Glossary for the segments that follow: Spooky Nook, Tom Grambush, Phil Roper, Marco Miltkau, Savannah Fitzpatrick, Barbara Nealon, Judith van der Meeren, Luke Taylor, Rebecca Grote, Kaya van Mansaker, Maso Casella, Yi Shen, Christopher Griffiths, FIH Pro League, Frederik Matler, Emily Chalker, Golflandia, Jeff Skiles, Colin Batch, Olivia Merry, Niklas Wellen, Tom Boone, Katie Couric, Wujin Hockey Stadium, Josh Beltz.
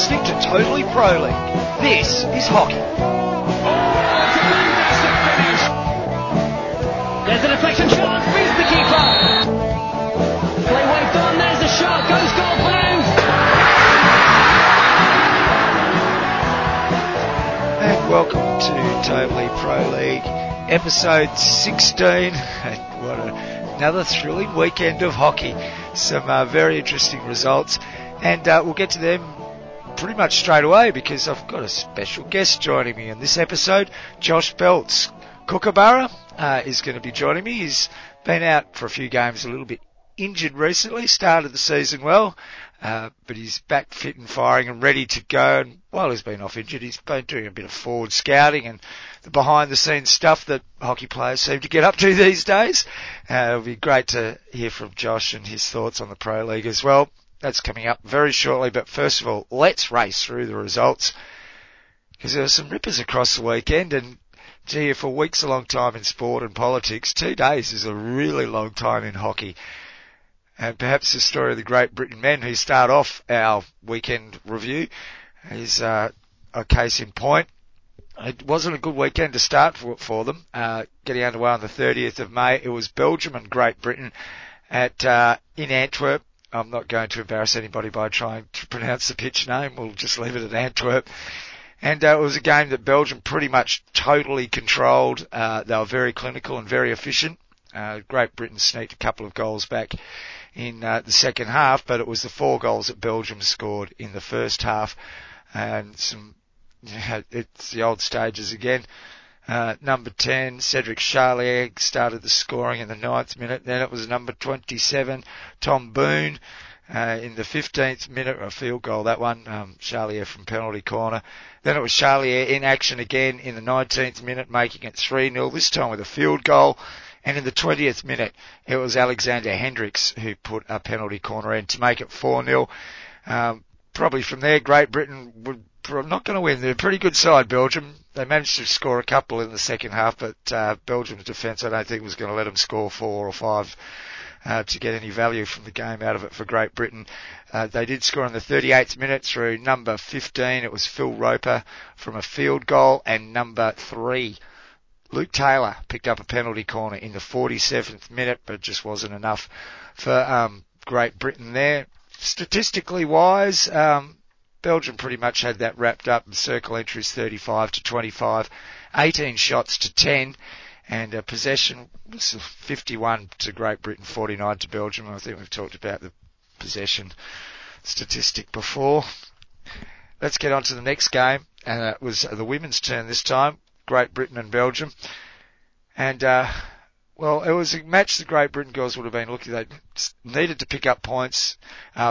listening to Totally Pro League. This is hockey. Oh, there's a deflection shot. Beats the keeper. Play waved on. There's the shot. Goes goal blue. And welcome to Totally Pro League, episode 16. And what another thrilling weekend of hockey. Some very interesting results. And we'll get to them pretty much straight away because I've got a special guest joining me in this episode. Josh Beltz, Kookaburra, is going to be joining me. He's been out for a few games, a little bit injured recently, started the season well, but he's back fit and firing and ready to go. And while he's been off injured, he's been doing a bit of forward scouting and the behind-the-scenes stuff that hockey players seem to get up to these days. It'll be great to hear from Josh and his thoughts on the Pro League as well. That's coming up very shortly, but first of all, let's race through the results because there were some rippers across the weekend and, gee, if a week's a long time in sport and politics, 2 days is a really long time in hockey. And perhaps the story of the Great Britain men who start off our weekend review is a case in point. It wasn't a good weekend to start for them. Getting underway on the 30th of May, it was Belgium and Great Britain at in Antwerp. I'm not going to embarrass anybody by trying to pronounce the pitch name. We'll just leave it at Antwerp. And it was a game that Belgium pretty much totally controlled. They were very clinical and very efficient. Great Britain sneaked a couple of goals back in the second half, but it was the 4 goals that Belgium scored in the first half. And some, it's the old stages again. Number 10, Cedric Charlier, started the scoring in the 9th minute. Then it was number 27, Tom Boone, in the 15th minute, a field goal, that one, Charlier from penalty corner. Then it was Charlier in action again in the 19th minute, making it 3-0, this time with a field goal. And in the 20th minute, it was Alexander Hendricks who put a penalty corner in to make it 4-0. Probably from there, Great Britain would not going to win. They're a pretty good side, Belgium. They managed to score a couple in the second half, but Belgium's defence, I don't think, was going to let them score 4 or 5 to get any value from the game out of it for Great Britain. They did score in the 38th minute through number 15. It was Phil Roper from a field goal, and number 3, Luke Taylor, picked up a penalty corner in the 47th minute, but just wasn't enough for Great Britain there. Statistically wise, Belgium pretty much had that wrapped up in circle entries 35-25, 18 shots to 10, and possession was 51 to Great Britain, 49 to Belgium. I think we've talked about the possession statistic before. Let's get on to the next game, and it was the women's turn this time, Great Britain and Belgium. And well, it was a match the Great Britain girls would have been lucky. They needed to pick up points.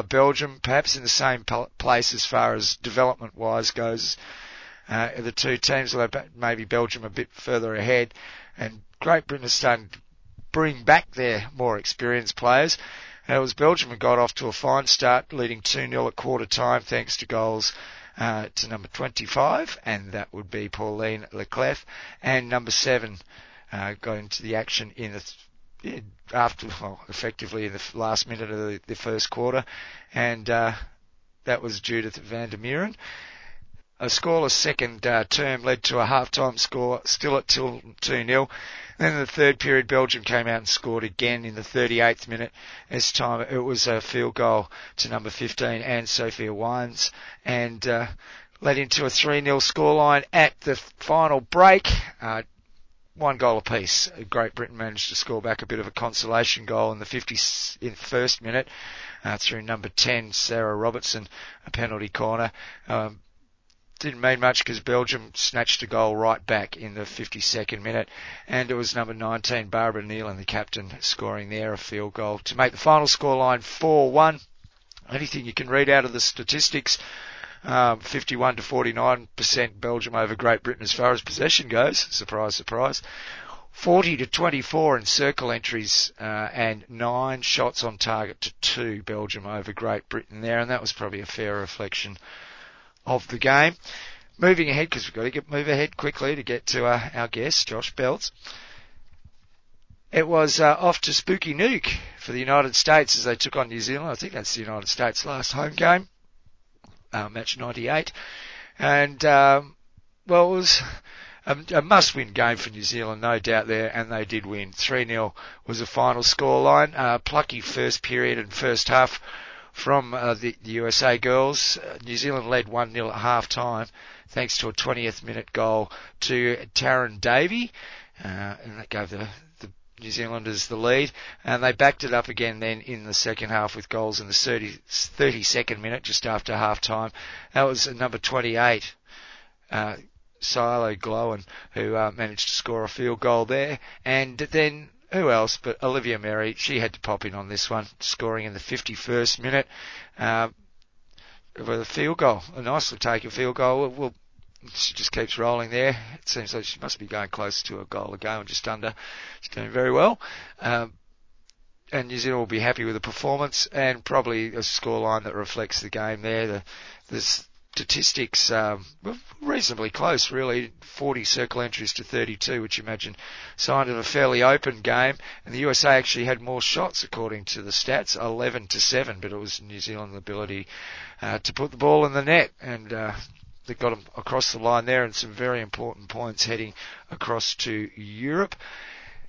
Belgium, perhaps in the same place as far as development-wise goes. The two teams, although maybe Belgium a bit further ahead. And Great Britain is starting to bring back their more experienced players. And it was Belgium who got off to a fine start, leading 2-0 at quarter time, thanks to goals to number 25, and that would be Pauline Leclerc, and number 7, got into the action in the effectively in the last minute of the first quarter, and that was Judith van der Meeren. A scoreless second term led to a half-time score, still at 2-0. Then in the third period, Belgium came out and scored again in the 38th minute. This time it was a field goal to number 15 and Sophia Wines, and led into a 3-0 scoreline at the final break. 1 goal apiece. Great Britain managed to score back a bit of a consolation goal in the 51st minute through number 10, Sarah Robertson, a penalty corner. Didn't mean much because Belgium snatched a goal right back in the 52nd minute. And it was number 19, Barbara Nealon, the captain, scoring there a field goal to make the final scoreline 4-1. Anything you can read out of the statistics, 51 to 49% Belgium over Great Britain as far as possession goes. Surprise, surprise. 40 to 24 in circle entries, and 9 shots on target to 2 Belgium over Great Britain there. And that was probably a fair reflection of the game. Moving ahead, because we've got to move ahead quickly to get to our guest, Josh Beltz. It was off to Spooky Nook for the United States as they took on New Zealand. I think that's the United States' last home game. match 98. And, well, it was a must-win game for New Zealand, no doubt there, and they did win. 3-0 was the final scoreline. Plucky first period and first half from the USA girls. New Zealand led 1-0 at half-time, thanks to a 20th-minute goal to Taryn Davey, and that gave the New Zealanders the lead, and they backed it up again then in the second half with goals in the 32nd minute, just after half-time. That was number 28, Silo Glowen, who managed to score a field goal there, and then who else but Olivia Merry? She had to pop in on this one, scoring in the 51st minute with a field goal, a nicely taken field goal. Well, she just keeps rolling there. It seems like she must be going close to a goal a game, just under. She's doing very well. And New Zealand will be happy with the performance and probably a scoreline that reflects the game there. The statistics were reasonably close, really. 40 circle entries to 32, which you imagine signed in a fairly open game. And the USA actually had more shots, according to the stats, 11-7, but it was New Zealand's ability to put the ball in the net. And they got them across the line there, and some very important points heading across to Europe.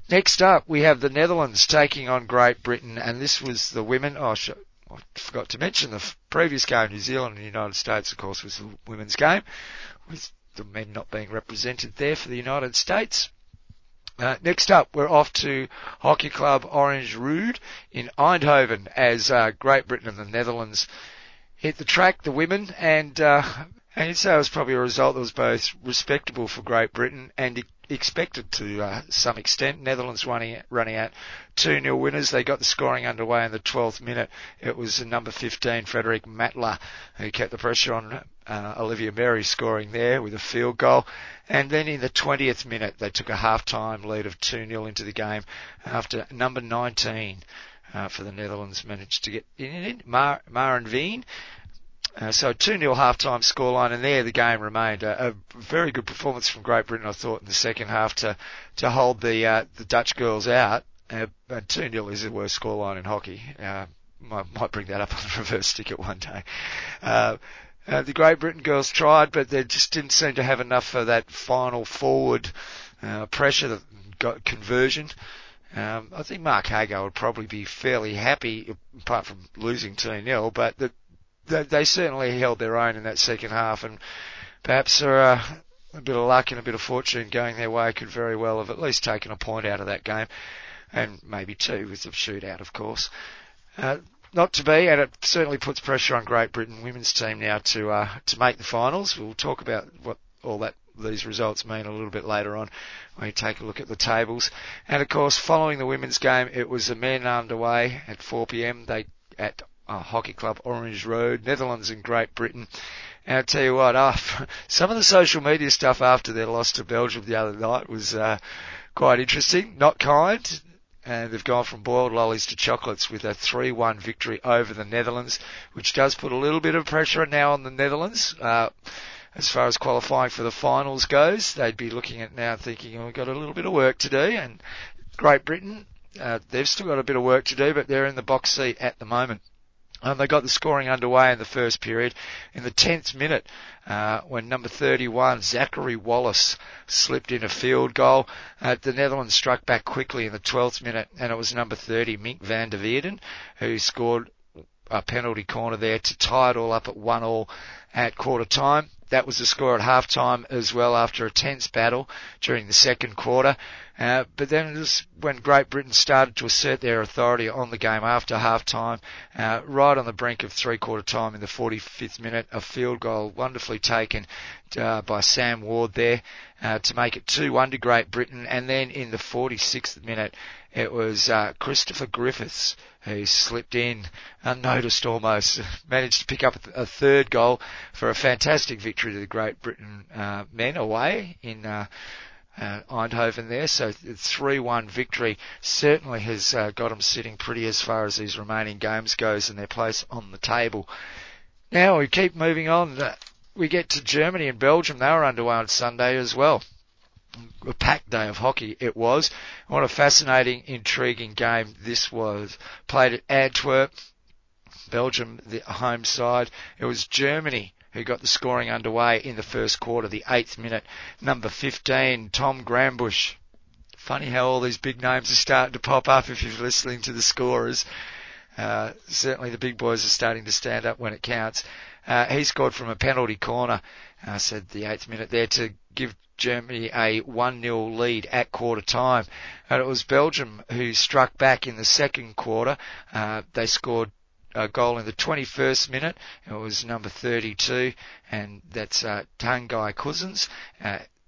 Next up, we have the Netherlands taking on Great Britain, and this was the women. I forgot to mention the previous game, New Zealand and the United States, of course, was the women's game, with the men not being represented there for the United States. Next up, we're off to Hockey Club Orange Rood in Eindhoven as Great Britain and the Netherlands hit the track, the women, and you'd say it was probably a result that was both respectable for Great Britain and expected to some extent. Netherlands running out 2-0 winners. They got the scoring underway in the 12th minute. It was number 15, Frederik Matler, who kept the pressure on Olivia Merry, scoring there with a field goal. And then in the 20th minute, they took a half-time lead of 2-0 into the game after number 19 for the Netherlands managed to get in Maran Veen. So 2-0 half-time scoreline, and there the game remained. A very good performance from Great Britain, I thought, in the second half to hold the Dutch girls out. 2-0 is the worst scoreline in hockey. Might bring that up on the reverse ticket one day. The Great Britain girls tried, but they just didn't seem to have enough for that final forward pressure, that got conversion. I think Mark Hagar would probably be fairly happy, apart from losing 2-0, but they certainly held their own in that second half, and perhaps a bit of luck and a bit of fortune going their way could very well have at least taken a point out of that game, and maybe two with the shootout, of course. Not to be, and it certainly puts pressure on Great Britain women's team now to make the finals. We'll talk about what all these results mean a little bit later on when you take a look at the tables. And, of course, following the women's game, it was the men underway at 4pm. They at Hockey Club Orange Road, Netherlands and Great Britain. And I tell you what, some of the social media stuff after their loss to Belgium the other night was quite interesting, not kind. And they've gone from boiled lollies to chocolates with a 3-1 victory over the Netherlands, which does put a little bit of pressure now on the Netherlands. As far as qualifying for the finals goes, they'd be looking at now thinking, we've got a little bit of work to do. And Great Britain, they've still got a bit of work to do, but they're in the box seat at the moment. And they got the scoring underway in the first period. In the 10th minute, when number 31, Zachary Wallace, slipped in a field goal, the Netherlands struck back quickly in the 12th minute, and it was number 30, Mink van der Veerden, who scored a penalty corner there to tie it all up at 1-1 at quarter time. That was the score at half-time as well, after a tense battle during the second quarter. But then it was when Great Britain started to assert their authority on the game after half-time, right on the brink of three-quarter time in the 45th minute, a field goal wonderfully taken by Sam Ward there to make it 2-1 to Great Britain. And then in the 46th minute, it was Christopher Griffiths who slipped in, unnoticed almost, managed to pick up a third goal for a fantastic victory to the Great Britain men away in Eindhoven there. So the 3-1 victory certainly has got them sitting pretty as far as these remaining games goes and their place on the table. Now we keep moving on. We get to Germany and Belgium. They were underway on Sunday as well. A packed day of hockey it was. What a fascinating, intriguing game this was. Played at Antwerp, Belgium, the home side. It was Germany who got the scoring underway in the first quarter, the 8th minute. Number 15, Tom Grambush. Funny how all these big names are starting to pop up if you're listening to the scorers. Certainly the big boys are starting to stand up when it counts. He scored from a penalty corner, said the 8th minute there, to give Germany a 1-0 lead at quarter time. And it was Belgium who struck back in the second quarter. They scored a goal in the 21st minute. It was number 32, and that's Tanguy Cousins,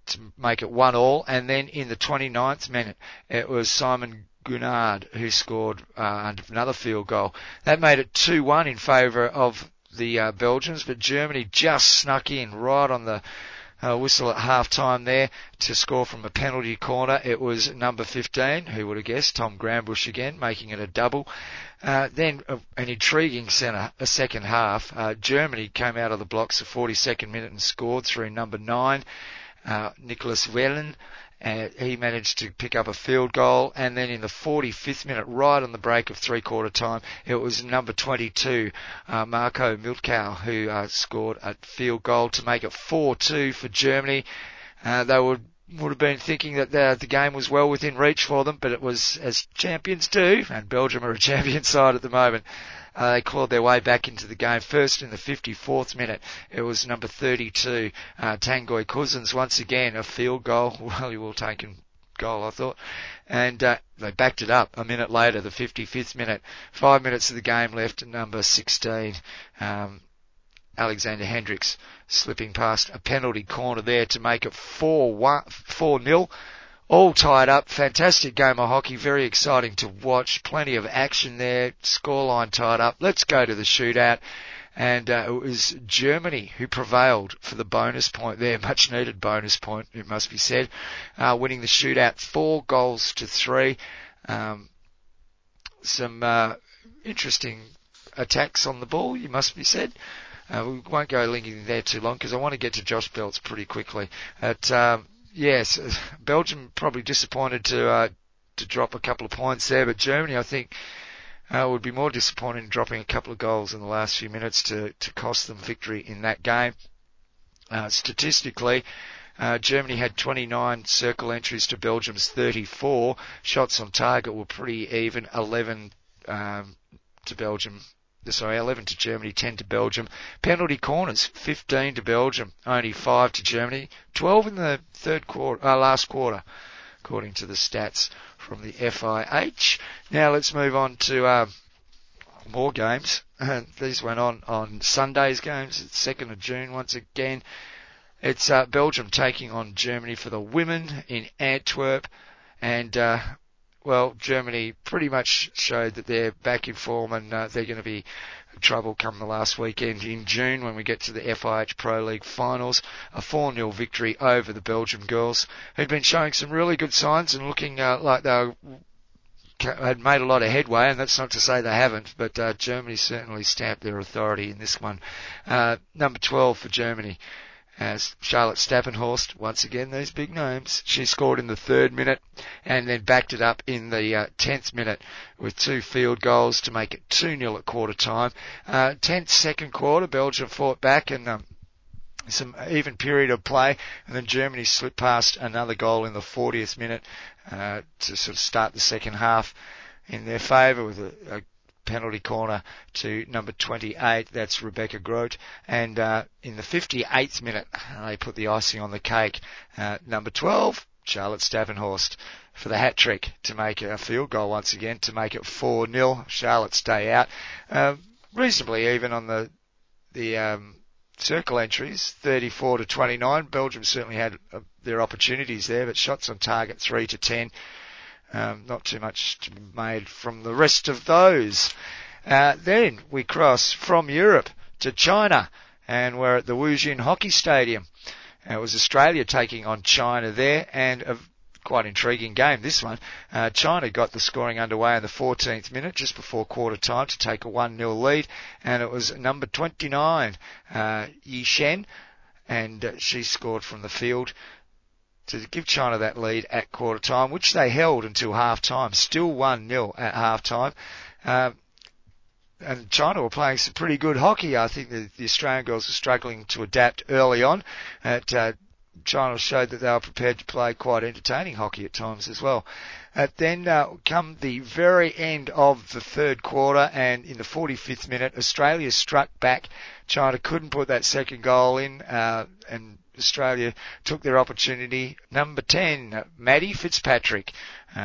to make it 1-1. And then in the 29th minute, it was Simon Gounard who scored another field goal. That made it 2-1 in favour of the Belgians, but Germany just snuck in right on the whistle at half-time there to score from a penalty corner. It was number 15, who would have guessed, Tom Grambush again, making it a double. Then an intriguing second half. Germany came out of the blocks the 42nd minute and scored through number 9, Niklas Wellen. He managed to pick up a field goal, and then in the 45th minute, right on the break of three-quarter time, it was number 22, Marco Miltkau, who scored a field goal to make it 4-2 for Germany. They would have been thinking that the game was well within reach for them, but it was, as champions do, and Belgium are a champion side at the moment, they clawed their way back into the game. First in the 54th minute, it was number 32, Tanguy Cousins, once again, a field goal. Well, he will take him goal, I thought. And they backed it up a minute later, the 55th minute. 5 minutes of the game left, number 16, Alexander Hendricks, slipping past a penalty corner there to make it 4-0. All tied up. Fantastic game of hockey. Very exciting to watch. Plenty of action there. Scoreline tied up. Let's go to the shootout. And it was Germany who prevailed for the bonus point there. Much needed bonus point, it must be said. Winning the shootout 4-3. Some interesting attacks on the ball, it must be said. We won't go linking there too long because I want to get to Josh Beltz pretty quickly. Yes, Belgium probably disappointed to drop a couple of points there, but Germany, I think, would be more disappointed in dropping a couple of goals in the last few minutes to cost them victory in that game. Statistically, Germany had 29 circle entries to Belgium's 34. Shots on target were pretty even, 11 to Germany, 10 to Belgium. Penalty corners, 15 to Belgium, only 5 to Germany. 12 in the last quarter, according to the stats from the FIH. Now let's move on to more games. These went on Sunday's games, 2nd of June once again. It's Belgium taking on Germany for the women in Antwerp. And Germany pretty much showed that they're back in form, and they're going to be trouble come the last weekend in June when we get to the FIH Pro League finals. A 4-0 victory over the Belgium girls, who'd been showing some really good signs and looking like they had made a lot of headway, and that's not to say they haven't, but Germany certainly stamped their authority in this one. Number 12 for Germany, as Charlotte Stapenhorst, once again, these big names. She scored in the 3rd minute and then backed it up in the 10th minute with 2 field goals to make it 2-0 at quarter time. Tense second quarter, Belgium fought back and some even period of play, and then Germany slipped past another goal in the 40th minute to sort of start the second half in their favour with a penalty corner to number 28, that's Rebecca Grote, and in the 58th minute they put the icing on the cake. Number 12, Charlotte Stapenhorst, for the hat trick to make a field goal once again to make it 4-0. Charlotte's day out, reasonably even on the circle entries, 34 to 29. Belgium certainly had their opportunities there, but shots on target 3 to 10. Not too much to be made from the rest of those. Then we cross from Europe to China, and we're at the Wujin Hockey Stadium. It was Australia taking on China there, and a quite intriguing game, this one. China got the scoring underway in the 14th minute, just before quarter time, to take a 1-0 lead, and it was number 29, Yi Shen, and she scored from the field to give China that lead at quarter time, which they held until half time, still 1-0 at half time. and China were playing some pretty good hockey. I think the Australian girls were struggling to adapt early on. China showed that they were prepared to play quite entertaining hockey at times as well. Then come the very end of the third quarter, and in the 45th minute, Australia struck back. China couldn't put that second goal in, and Australia took their opportunity. Number 10, Maddie Fitzpatrick,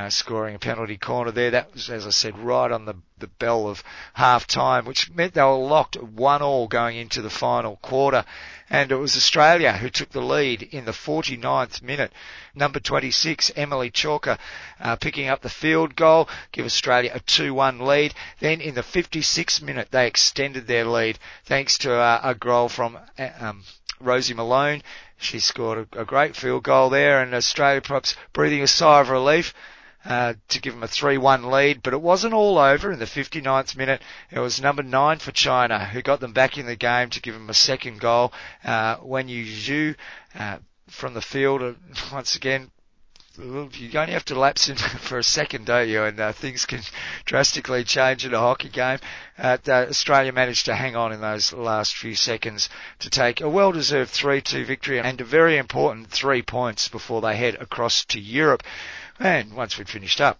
scoring a penalty corner there. That was, as I said, right on the bell of half-time, which meant they were locked 1-1 going into the final quarter. And it was Australia who took the lead in the 49th minute. Number 26, Emily Chalker, picking up the field goal, give Australia a 2-1 lead. Then in the 56th minute, they extended their lead thanks to a goal from Rosie Malone. She scored a great field goal there, and Australia perhaps breathing a sigh of relief to give them a 3-1 lead. But it wasn't all over. In the 59th minute, it was number 9 for China who got them back in the game to give them a second goal. When you Zhu from the field, once again, you only have to lapse in for a second, don't you? And things can drastically change in a hockey game. Australia managed to hang on in those last few seconds to take a well-deserved 3-2 victory and a very important 3 points before they head across to Europe. And once we'd finished up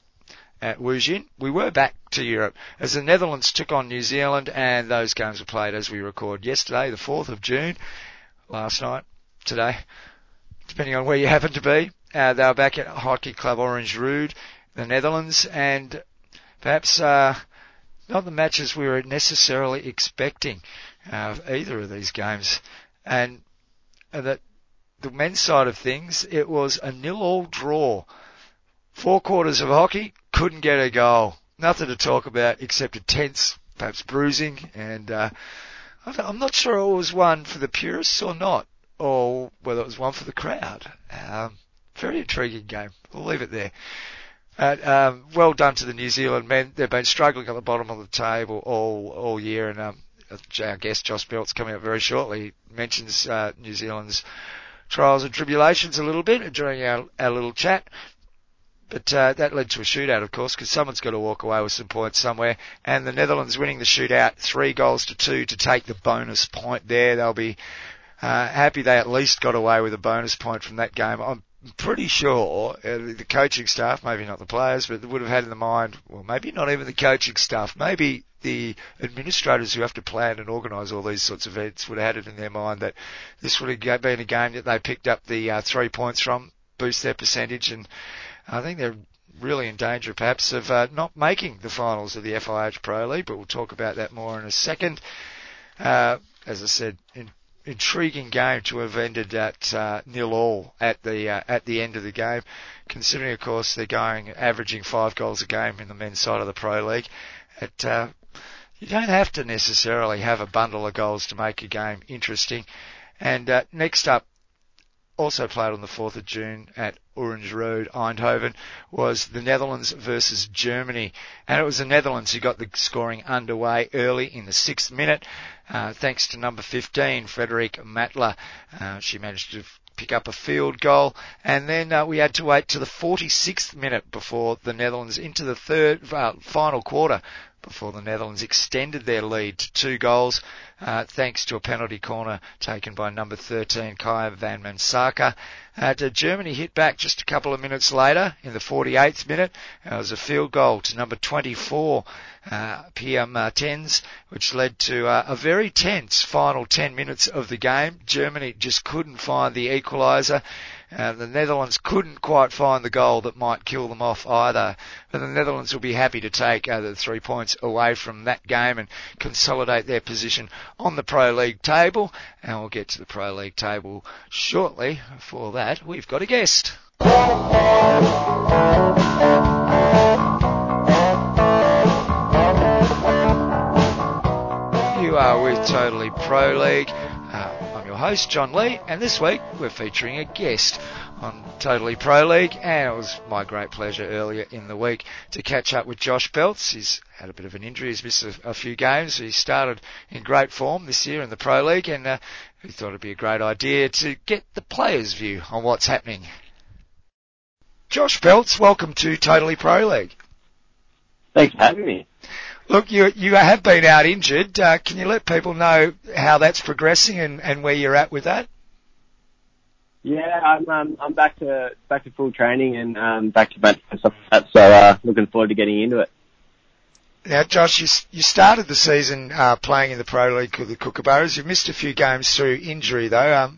at Wujin, we were back to Europe as the Netherlands took on New Zealand, and those games were played as we record yesterday, the 4th of June, last night, today, depending on where you happen to be. They were back at Hockey Club Orange Rood, the Netherlands, and perhaps not the matches we were necessarily expecting of either of these games. And the men's side of things, it was a 0-0 draw. 4 quarters of hockey, couldn't get a goal. Nothing to talk about except a tense, perhaps bruising, and I'm not sure it was one for the purists or not, or whether it was one for the crowd. Very intriguing game. We'll leave it there. Well done to the New Zealand men. They've been struggling at the bottom of the table all year, and our guest Josh Beltz, coming up very shortly, mentions New Zealand's trials and tribulations a little bit during our little chat. But that led to a shootout, of course, because someone's got to walk away with some points somewhere. And the Netherlands winning the shootout 3-2 to take the bonus point there. They'll be happy they at least got away with a bonus point from that game. I'm pretty sure the coaching staff, maybe not the players, but would have had in the mind, well, maybe not even the coaching staff, maybe the administrators who have to plan and organise all these sorts of events would have had it in their mind that this would have been a game that they picked up the 3 points from, boost their percentage, and I think they're really in danger perhaps of not making the finals of the FIH Pro League, but we'll talk about that more in a second. As I said, intriguing game to have ended at 0-0 at the end of the game, considering, of course, they're averaging 5 goals a game in the men's side of the Pro League. You don't have to necessarily have a bundle of goals to make a game interesting. And next up, also played on the 4th of June at Orange Road, Eindhoven, was the Netherlands versus Germany. And it was the Netherlands who got the scoring underway early in the 6th minute, thanks to number 15, Frederik Matler. She managed to pick up a field goal. And then we had to wait to the 46th minute before the Netherlands, into the final quarter, before the Netherlands extended their lead to 2 goals, thanks to a penalty corner taken by number 13, Kaya van Mansaker. Germany hit back just a couple of minutes later in the 48th minute. It was a field goal to number 24, Pia Martens, which led to a very tense final 10 minutes of the game. Germany just couldn't find the equaliser. The Netherlands couldn't quite find the goal that might kill them off either. But the Netherlands will be happy to take the 3 points away from that game and consolidate their position on the Pro League table. And we'll get to the Pro League table shortly. For that, we've got a guest. You are with Totally Pro League. Host John Lee, and this week we're featuring a guest on Totally Pro League, and it was my great pleasure earlier in the week to catch up with Josh Beltz. He's had a bit of an injury, he's missed a few games. He started in great form this year in the Pro League, and we thought it'd be a great idea to get the players' view on what's happening. Josh Beltz, welcome to Totally Pro League. Thanks for having me. Look, you have been out injured. Can you let people know how that's progressing and where you're at with that? Yeah, I'm back to full training and back to match and stuff like that. So looking forward to getting into it. Now, Josh, you started the season playing in the Pro League with the Kookaburras. You've missed a few games through injury, though.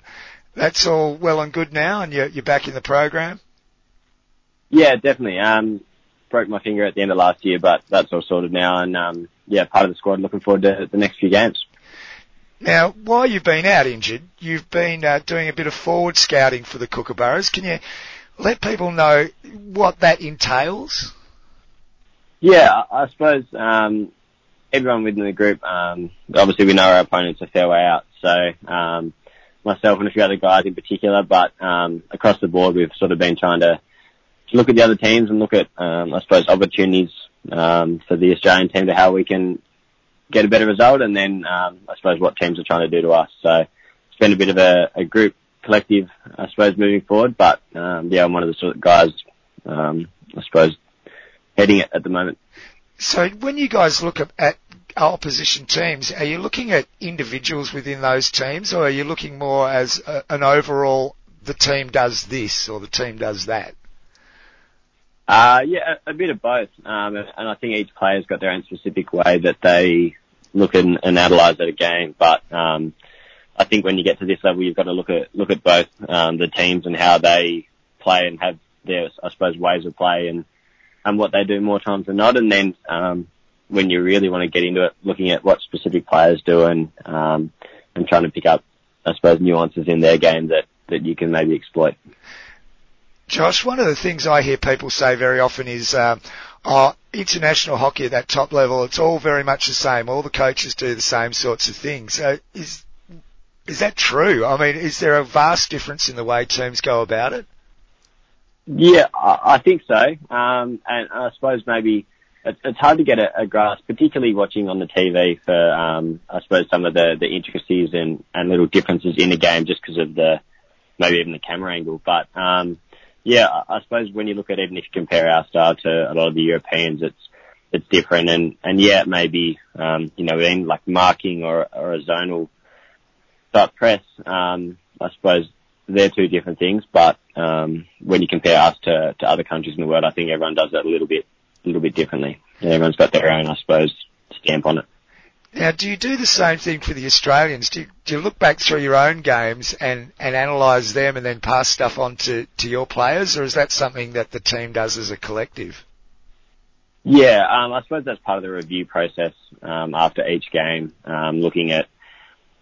That's all well and good now, and you're back in the program? Yeah, definitely. Broke my finger at the end of last year, but that's all sorted now. And, part of the squad. Looking forward to the next few games. Now, while you've been out injured, you've been doing a bit of forward scouting for the Kookaburras. Can you let people know what that entails? Yeah, I suppose everyone within the group, obviously we know our opponents a fair way out, so myself and a few other guys in particular, but across the board we've sort of been trying to look at the other teams and look at, I suppose, opportunities for the Australian team to how we can get a better result, and then I suppose what teams are trying to do to us. So it's been a bit of a group collective, I suppose, moving forward, but I'm one of the sort of guys, I suppose, heading it at the moment. So when you guys look at opposition teams, are you looking at individuals within those teams, or are you looking more as an overall, the team does this or the team does that? Yeah, a bit of both. And I think each player's got their own specific way that they look and analyse at a game. But I think when you get to this level, you've got to look at both the teams and how they play and have their, I suppose, ways of play and what they do more times than not, and then when you really want to get into it, looking at what specific players do and trying to pick up, I suppose, nuances in their game that you can maybe exploit. Josh, one of the things I hear people say very often is, international hockey at that top level, it's all very much the same. All the coaches do the same sorts of things. So is that true? I mean, is there a vast difference in the way teams go about it? Yeah, I think so. And I suppose maybe it's hard to get a grasp, particularly watching on the TV for, I suppose, some of the intricacies and little differences in the game just because of maybe even the camera angle. But, I suppose when you look at, even if you compare our style to a lot of the Europeans, it's different. And maybe, in like marking or a zonal type press, I suppose, they're two different things, but when you compare us to other countries in the world, I think everyone does that a little bit differently. And everyone's got their own, I suppose, stamp on it. Now, do you do the same thing for the Australians? Do you look back through your own games and analyse them and then pass stuff on to your players, or is that something that the team does as a collective? Yeah, I suppose that's part of the review process after each game, looking at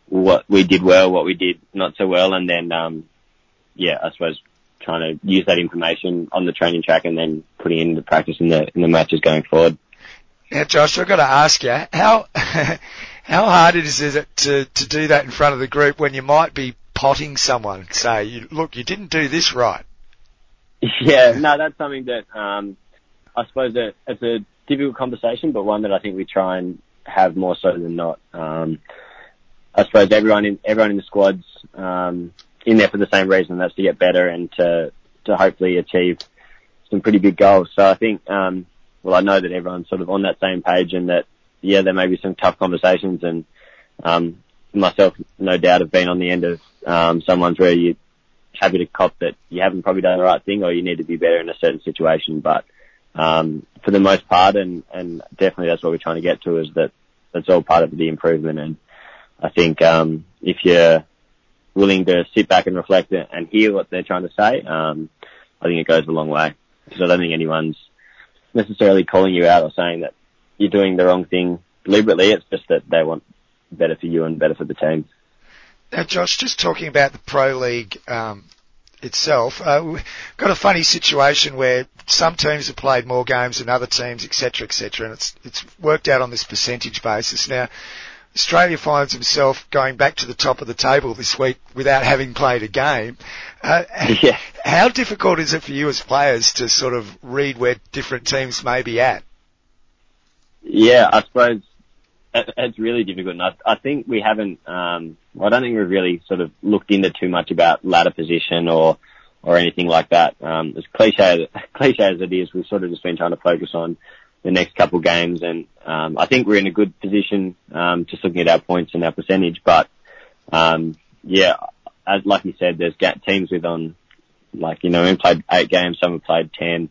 what we did well, what we did not so well, and then, I suppose trying to use that information on the training track and then putting it into practice in the matches going forward. Now, Josh, I've got to ask you, how hard is it to do that in front of the group when you might be potting someone? Say, look, you didn't do this right. Yeah, no, that's something that I suppose that it's a difficult conversation, but one that I think we try and have more so than not. I suppose everyone in the squad's in there for the same reason, that's to get better and to hopefully achieve some pretty big goals. So I think, I know that everyone's sort of on that same page and that, yeah, there may be some tough conversations and myself, no doubt, have been on the end of someone's where you're happy to cop that you haven't probably done the right thing or you need to be better in a certain situation. But for the most part, and definitely that's what we're trying to get to, is that that's all part of the improvement. And I think if you're willing to sit back and reflect and hear what they're trying to say, I think it goes a long way. Because I don't think anyone's necessarily calling you out or saying that you're doing the wrong thing deliberately. It's just that they want better for you and better for the team. Now, Josh, just talking about the Pro League itself, we've got a funny situation where some teams have played more games than other teams, et cetera, and it's worked out on this percentage basis. Now, Australia finds himself going back to the top of the table this week without having played a game. Yeah. How difficult is it for you as players to sort of read where different teams may be at? Yeah, I suppose it's really difficult. And I think we haven't, I don't think we've really sort of looked into too much about ladder position or anything like that. As cliche as it is, we've sort of just been trying to focus on the next couple of games. And I think we're in a good position, just looking at our points and our percentage. But yeah, as like you said, there's teams with on, like, you know, we played 8 games, some have played 10,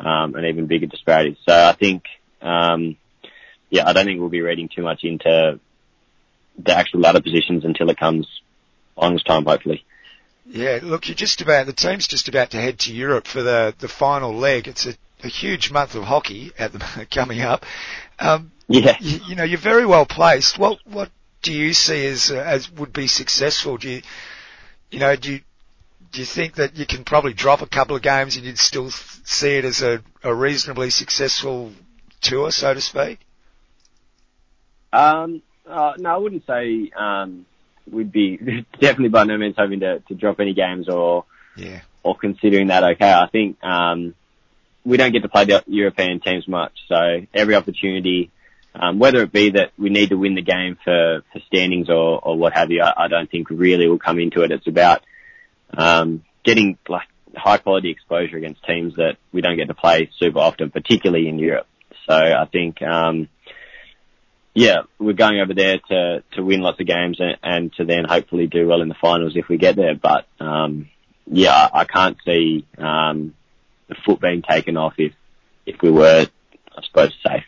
and even bigger disparities. So I think, yeah, I don't think we'll be reading too much into the actual ladder positions until it comes finals time, hopefully. Yeah, look, the team's just about to head to Europe for the final leg. It's a huge month of hockey coming up. Yeah. You know, you're very well placed. What do you see as would be successful? Do you think that you can probably drop a couple of games and you'd still see it as a reasonably successful tour, so to speak? No, I wouldn't say, we'd be definitely by no means hoping to drop any games or considering that okay. I think, we don't get to play the European teams much. So every opportunity, whether it be that we need to win the game for standings or what have you, I don't think really will come into it. It's about, getting like high quality exposure against teams that we don't get to play super often, particularly in Europe. So I think, yeah, we're going over there to win lots of games and to then hopefully do well in the finals if we get there. But, yeah, I can't see, the foot being taken off if we were, I suppose, safe.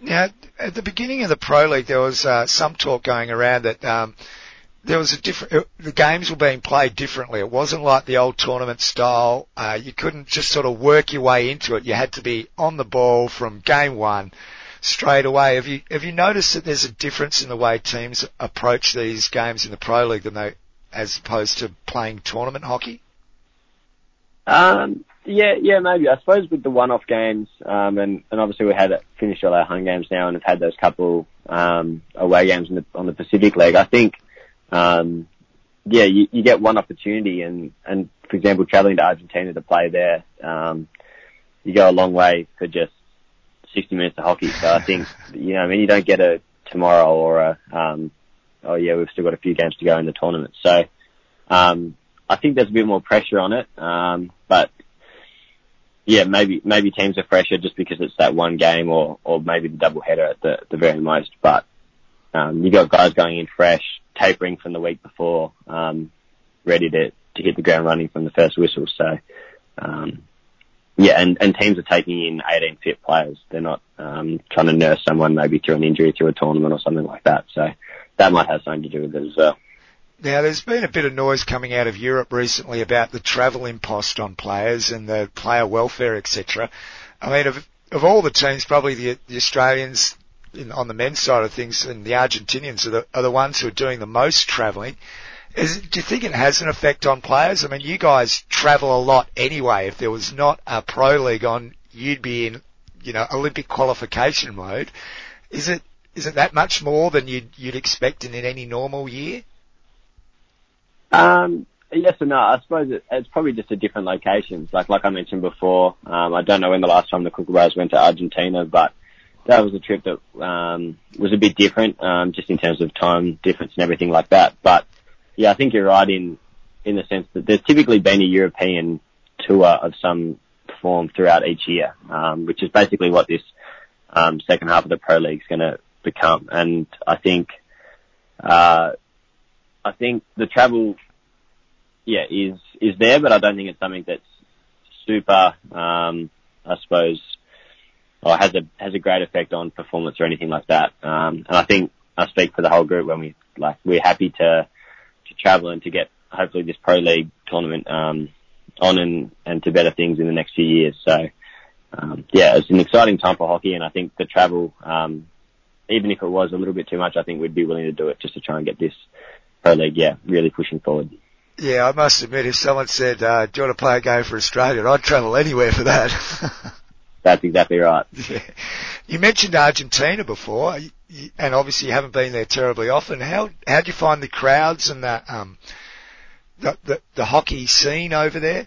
Now, at the beginning of the Pro League, there was, some talk going around that, there was the games were being played differently. It wasn't like the old tournament style. You couldn't just sort of work your way into it. You had to be on the ball from game one. Straight away, have you noticed that there's a difference in the way teams approach these games in the Pro League as opposed to playing tournament hockey? Yeah, maybe. I suppose with the one-off games, and obviously we had finished all our home games now and have had those couple away games on the Pacific League. I think, yeah, you get one opportunity, and for example, travelling to Argentina to play there, you go a long way for just 60 minutes of hockey. So I think, you know, I mean, you don't get a tomorrow or a, oh yeah, we've still got a few games to go in the tournament. So, I think there's a bit more pressure on it. But yeah, maybe teams are fresher just because it's that one game or maybe the double header at the very most. But, you got guys going in fresh, tapering from the week before, ready to hit the ground running from the first whistle. So, yeah, and teams are taking in 18 fit players. They're not trying to nurse someone maybe through an injury through a tournament or something like that. So that might have something to do with it as well. Now, there's been a bit of noise coming out of Europe recently about the travel impost on players and the player welfare, etc. I mean, of all the teams, probably the Australians on the men's side of things and the Argentinians are the ones who are doing the most travelling. Do you think it has an effect on players? I mean, you guys travel a lot anyway. If there was not a pro league on, you'd be in, you know, Olympic qualification mode. Is it that much more than you'd expect in any normal year? Yes and no. I suppose it's probably just at different locations. Like I mentioned before, I don't know when the last time the Kookaburras went to Argentina, but that was a trip that, was a bit different, just in terms of time difference and everything like that. But, yeah, I think you're right in the sense that there's typically been a European tour of some form throughout each year, which is basically what this second half of the Pro League is going to become. And I think the travel, yeah, is there, but I don't think it's something that's super, I suppose, or has a great effect on performance or anything like that. And I think I speak for the whole group when we're happy to travel and to get hopefully this Pro League tournament on and to better things in the next few years. So yeah, it's an exciting time for hockey, and I think the travel, even if it was a little bit too much, I think we'd be willing to do it just to try and get this Pro League, yeah, really pushing forward. Yeah, I must admit, if someone said, do you want to play a game for Australia, I'd travel anywhere for that. That's exactly right. Yeah. You mentioned Argentina before, and obviously you haven't been there terribly often. How do you find the crowds and the hockey scene over there?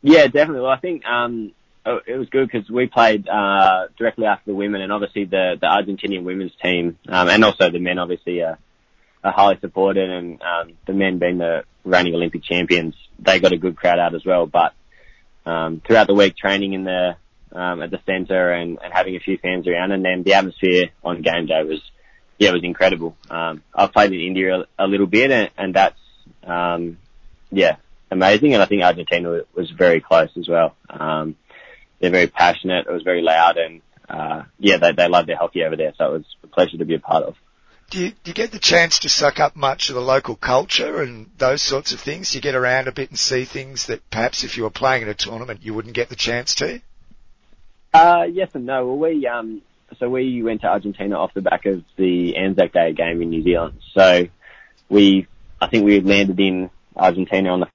Yeah, definitely. Well, I think it was good because we played directly after the women, and obviously the Argentinian women's team and also the men obviously are highly supported, and the men being the reigning Olympic champions, they got a good crowd out as well. But throughout the week, training in the at the centre and having a few fans around, and then the atmosphere on game day was incredible. I've played in India a little bit, and that's amazing. And I think Argentina was very close as well. They're very passionate. It was very loud, and they love their hockey over there. So it was a pleasure to be a part of. Do you get the chance to suck up much of the local culture and those sorts of things? Do you get around a bit and see things that perhaps if you were playing in a tournament you wouldn't get the chance to? Yes and no. Well, we went to Argentina off the back of the Anzac Day game in New Zealand. So I think we landed in Argentina on the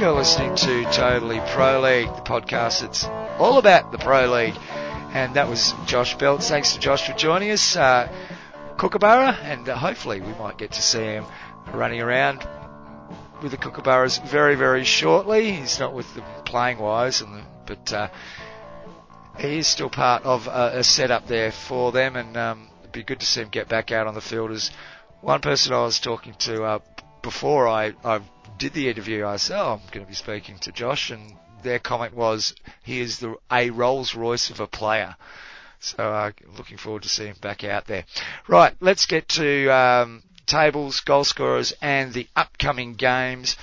You're listening to Totally Pro League, the podcast that's all about the Pro League. And that was Josh Beltz. Thanks to Josh for joining us. Kookaburra, and hopefully we might get to see him running around with the Kookaburras very, very shortly. He's not with the playing wise, but he is still part of a setup there for them, and it'd be good to see him get back out on the field. As one person I was talking to before I did the interview, I said, oh, I'm going to be speaking to Josh, and their comment was, he is a Rolls-Royce of a player. So looking forward to seeing him back out there. Right, let's get to tables, goal scorers and the upcoming games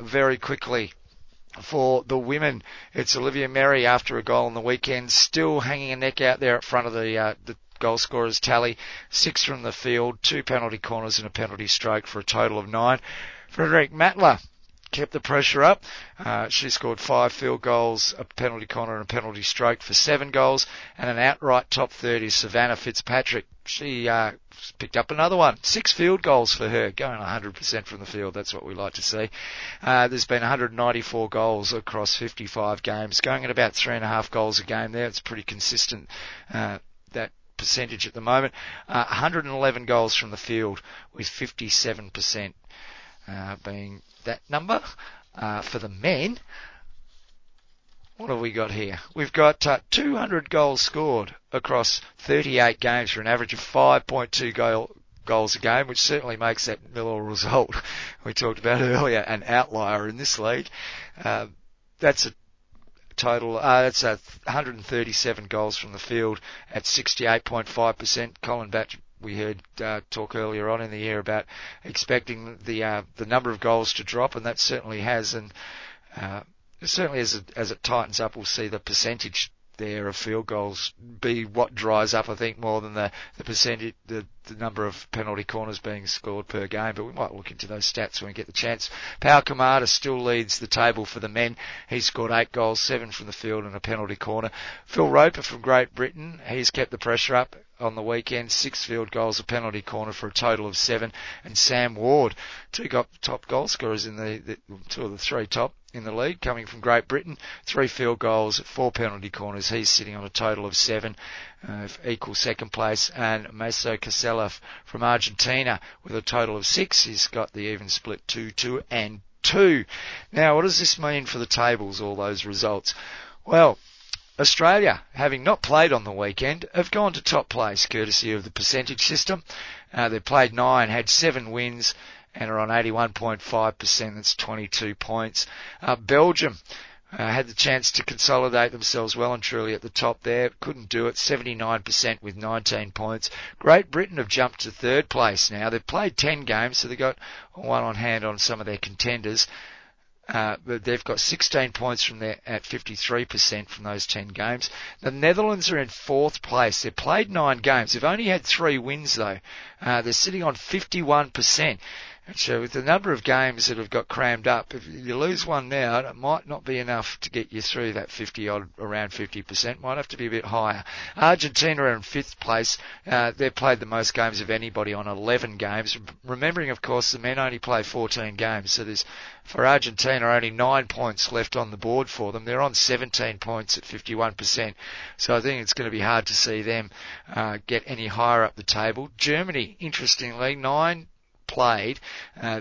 very quickly. For the women, it's Olivia Merry after a goal on the weekend, still hanging a neck out there at front of the goal scorers tally. 6 from the field, 2 penalty corners and a penalty stroke for a total of 9. Frederik Matler kept the pressure up. She scored 5 field goals, a penalty corner and a penalty stroke for 7 goals, and an outright top 30, Savannah Fitzpatrick. She picked up another one. 6 field goals for her, going 100% from the field. That's what we like to see. There's been 194 goals across 55 games, going at about 3.5 goals a game there. It's pretty consistent, that percentage at the moment. 111 goals from the field, with 57% being that number. For the men, what have we got here? We've got 200 goals scored across 38 games for an average of 5.2 goals a game, which certainly makes that Miller result we talked about earlier an outlier in this league. That's a total. That's 137 goals from the field at 68.5%. Colin Batch, we heard talk earlier on in the year about expecting the number of goals to drop, and that certainly has. And certainly as it tightens up, we'll see the percentage there of field goals be what dries up, I think, more than the percentage, the number of penalty corners being scored per game. But we might look into those stats when we get the chance. Pau Kamada still leads the table for the men. He scored 8 goals, 7 from the field and a penalty corner. Phil Roper from Great Britain, he's kept the pressure up on the weekend. 6 field goals, a penalty corner for a total of 7. And Sam Ward, 2 top goal scorers in the 2 of the 3 top in the league, coming from Great Britain. 3 field goals, 4 penalty corners. He's sitting on a total of 7, equal second place. And Maso Casella from Argentina with a total of 6. He's got the even split 2, 2 and 2. Now, what does this mean for the tables, all those results? Well, Australia, having not played on the weekend, have gone to top place courtesy of the percentage system. They played 9, had 7 wins and are on 81.5%. That's 22 points. Belgium had the chance to consolidate themselves well and truly at the top there. Couldn't do it. 79% with 19 points. Great Britain have jumped to third place now. They've played 10 games, so they've got one on hand on some of their contenders. But they've got 16 points from there at 53% from those 10 games. The Netherlands are in fourth place. They've played 9 games. They've only had 3 wins, though. They're sitting on 51%. And so with the number of games that have got crammed up, if you lose one now, it might not be enough to get you through that 50-odd, around 50%. Might have to be a bit higher. Argentina are in fifth place. They've played the most games of anybody on 11 games. Remembering, of course, the men only play 14 games. So there's, for Argentina, only 9 points left on the board for them. They're on 17 points at 51%. So I think it's going to be hard to see them get any higher up the table. Germany, interestingly, 9 played.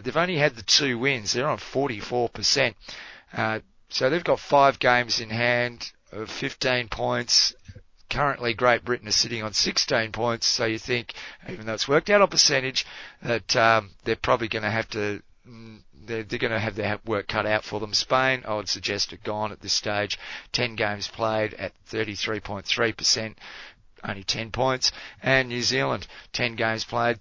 They've only had the 2 wins. They're on 44%. So they've got 5 games in hand, 15 points, currently Great Britain is sitting on 16 points, so you think, even though it's worked out on percentage, that they're probably going to have to, they're going to have their work cut out for them. Spain, I would suggest, are gone at this stage. 10 games played at 33.3%, only 10 points. And New Zealand, 10 games played,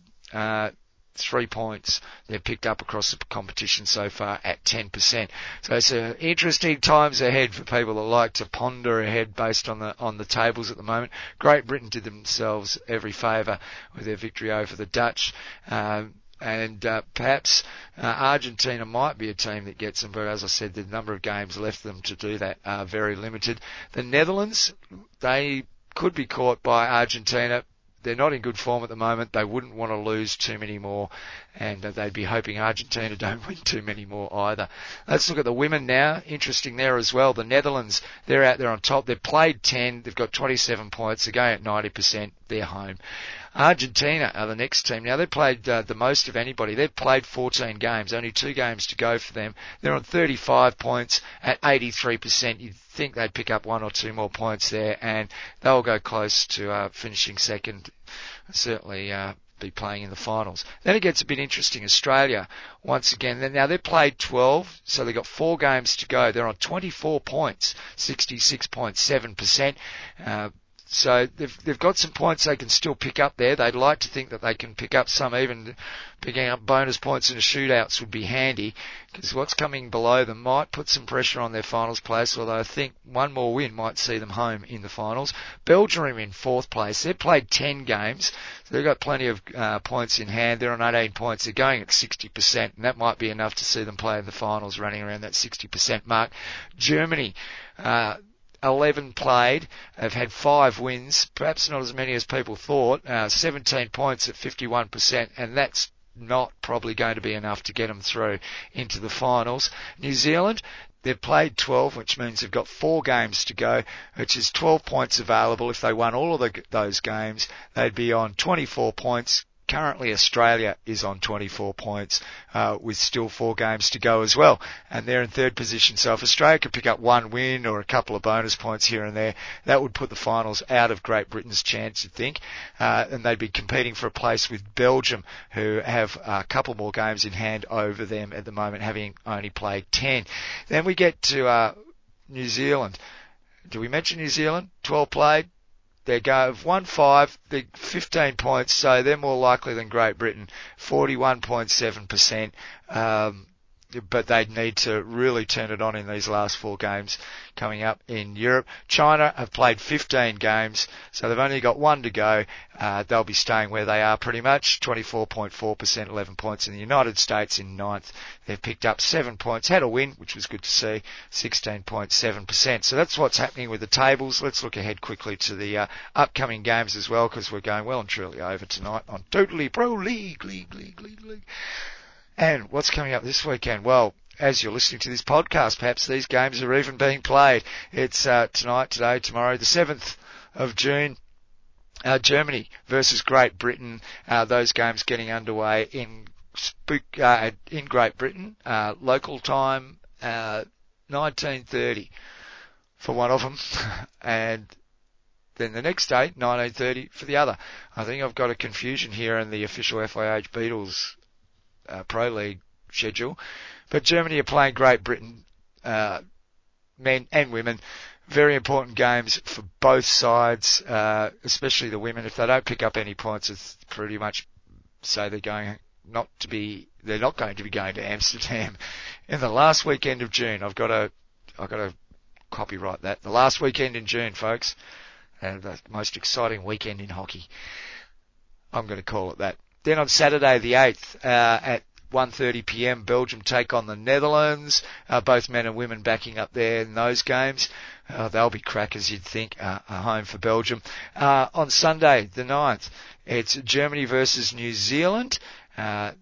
3 points they've picked up across the competition so far at 10%. So it's interesting times ahead for people that like to ponder ahead based on the tables at the moment. Great Britain did themselves every favour with their victory over the Dutch. And perhaps Argentina might be a team that gets them, but as I said, the number of games left them to do that are very limited. The Netherlands, they could be caught by Argentina. They're not in good form at the moment. They wouldn't want to lose too many more, and they'd be hoping Argentina don't win too many more either. Let's look at the women now. Interesting there as well. The Netherlands, they're out there on top. They've played 10. They've got 27 points. They're going at 90%. They're home. Argentina are the next team. Now, they've played the most of anybody. They've played 14 games, only 2 games to go for them. They're on 35 points at 83%. You'd think they'd pick up 1 or 2 more points there, and they'll go close to finishing second, certainly be playing in the finals. Then it gets a bit interesting. Australia, once again, now they've played 12, so they've got 4 games to go. They're on 24 points, 66.7%. So they've got some points they can still pick up there. They'd like to think that they can pick up some. Even picking up bonus points in the shootouts would be handy, because what's coming below them might put some pressure on their finals place, although I think 1 more win might see them home in the finals. Belgium in 4th place. They've played 10 games. So they've got plenty of points in hand. They're on 18 points. They're going at 60%, and that might be enough to see them play in the finals, running around that 60% mark. Germany, 11 played, have had 5 wins, perhaps not as many as people thought, 17 points at 51%, and that's not probably going to be enough to get them through into the finals. New Zealand, they've played 12, which means they've got 4 games to go, which is 12 points available. If they won all of those games, they'd be on 24 points. Currently, Australia is on 24 points with still 4 games to go as well. And they're in 3rd position. So if Australia could pick up 1 win or a couple of bonus points here and there, that would put the finals out of Great Britain's chance, you'd think. And they'd be competing for a place with Belgium, who have a couple more games in hand over them at the moment, having only played 10. Then we get to New Zealand. Do we mention New Zealand? 12 played. They go 1-5, they're 15 points, so they're more likely than Great Britain, 41.7%. But they'd need to really turn it on in these last 4 games coming up in Europe. China have played 15 games, so they've only got 1 to go. They'll be staying where they are pretty much, 24.4%, 11 points. In the United States in 9th, they've picked up 7 points, had a win, which was good to see, 16.7%. So that's what's happening with the tables. Let's look ahead quickly to the upcoming games as well, because we're going well and truly over tonight on Totally Pro League. And what's coming up this weekend? Well, as you're listening to this podcast, perhaps these games are even being played. It's tonight, today, tomorrow, the 7th of June. Germany versus Great Britain. Those games getting underway in Great Britain. Local time, 19:30 for one of them. And then the next day, 19:30 for the other. I think I've got a confusion here in the official FIH Beatles Pro League schedule, but Germany are playing Great Britain, men and women. Very important games for both sides, especially the women. If they don't pick up any points, it's pretty much say they're not going to be going to Amsterdam in the last weekend of June. I've got to copyright that. The last weekend in June, folks, and the most exciting weekend in hockey. I'm going to call it that. Then on Saturday the 8th at 1:30pm, Belgium take on the Netherlands. Both men and women backing up there in those games. They'll be crackers, you'd think, home for Belgium. On Sunday the 9th, it's Germany versus New Zealand. And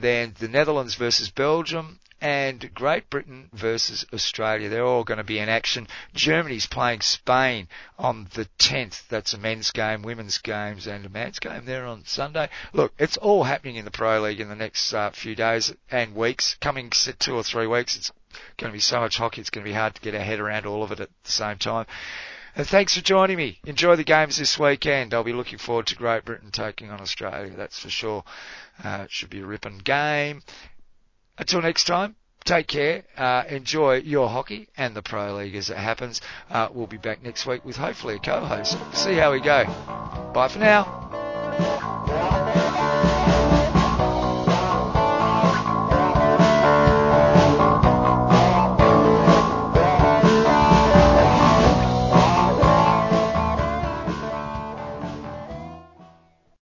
then the Netherlands versus Belgium. And Great Britain versus Australia. They're all going to be in action. Germany's playing Spain on the 10th. That's a men's game, women's games, and a man's game there on Sunday. Look, it's all happening in the Pro League in the next few days and weeks. Coming 2 or 3 weeks, it's going to be so much hockey, it's going to be hard to get our head around all of it at the same time. And thanks for joining me. Enjoy the games this weekend. I'll be looking forward to Great Britain taking on Australia, that's for sure. It should be a ripping game. Until next time, take care. Enjoy your hockey and the Pro League as it happens. We'll be back next week with hopefully a co-host. See how we go. Bye for now.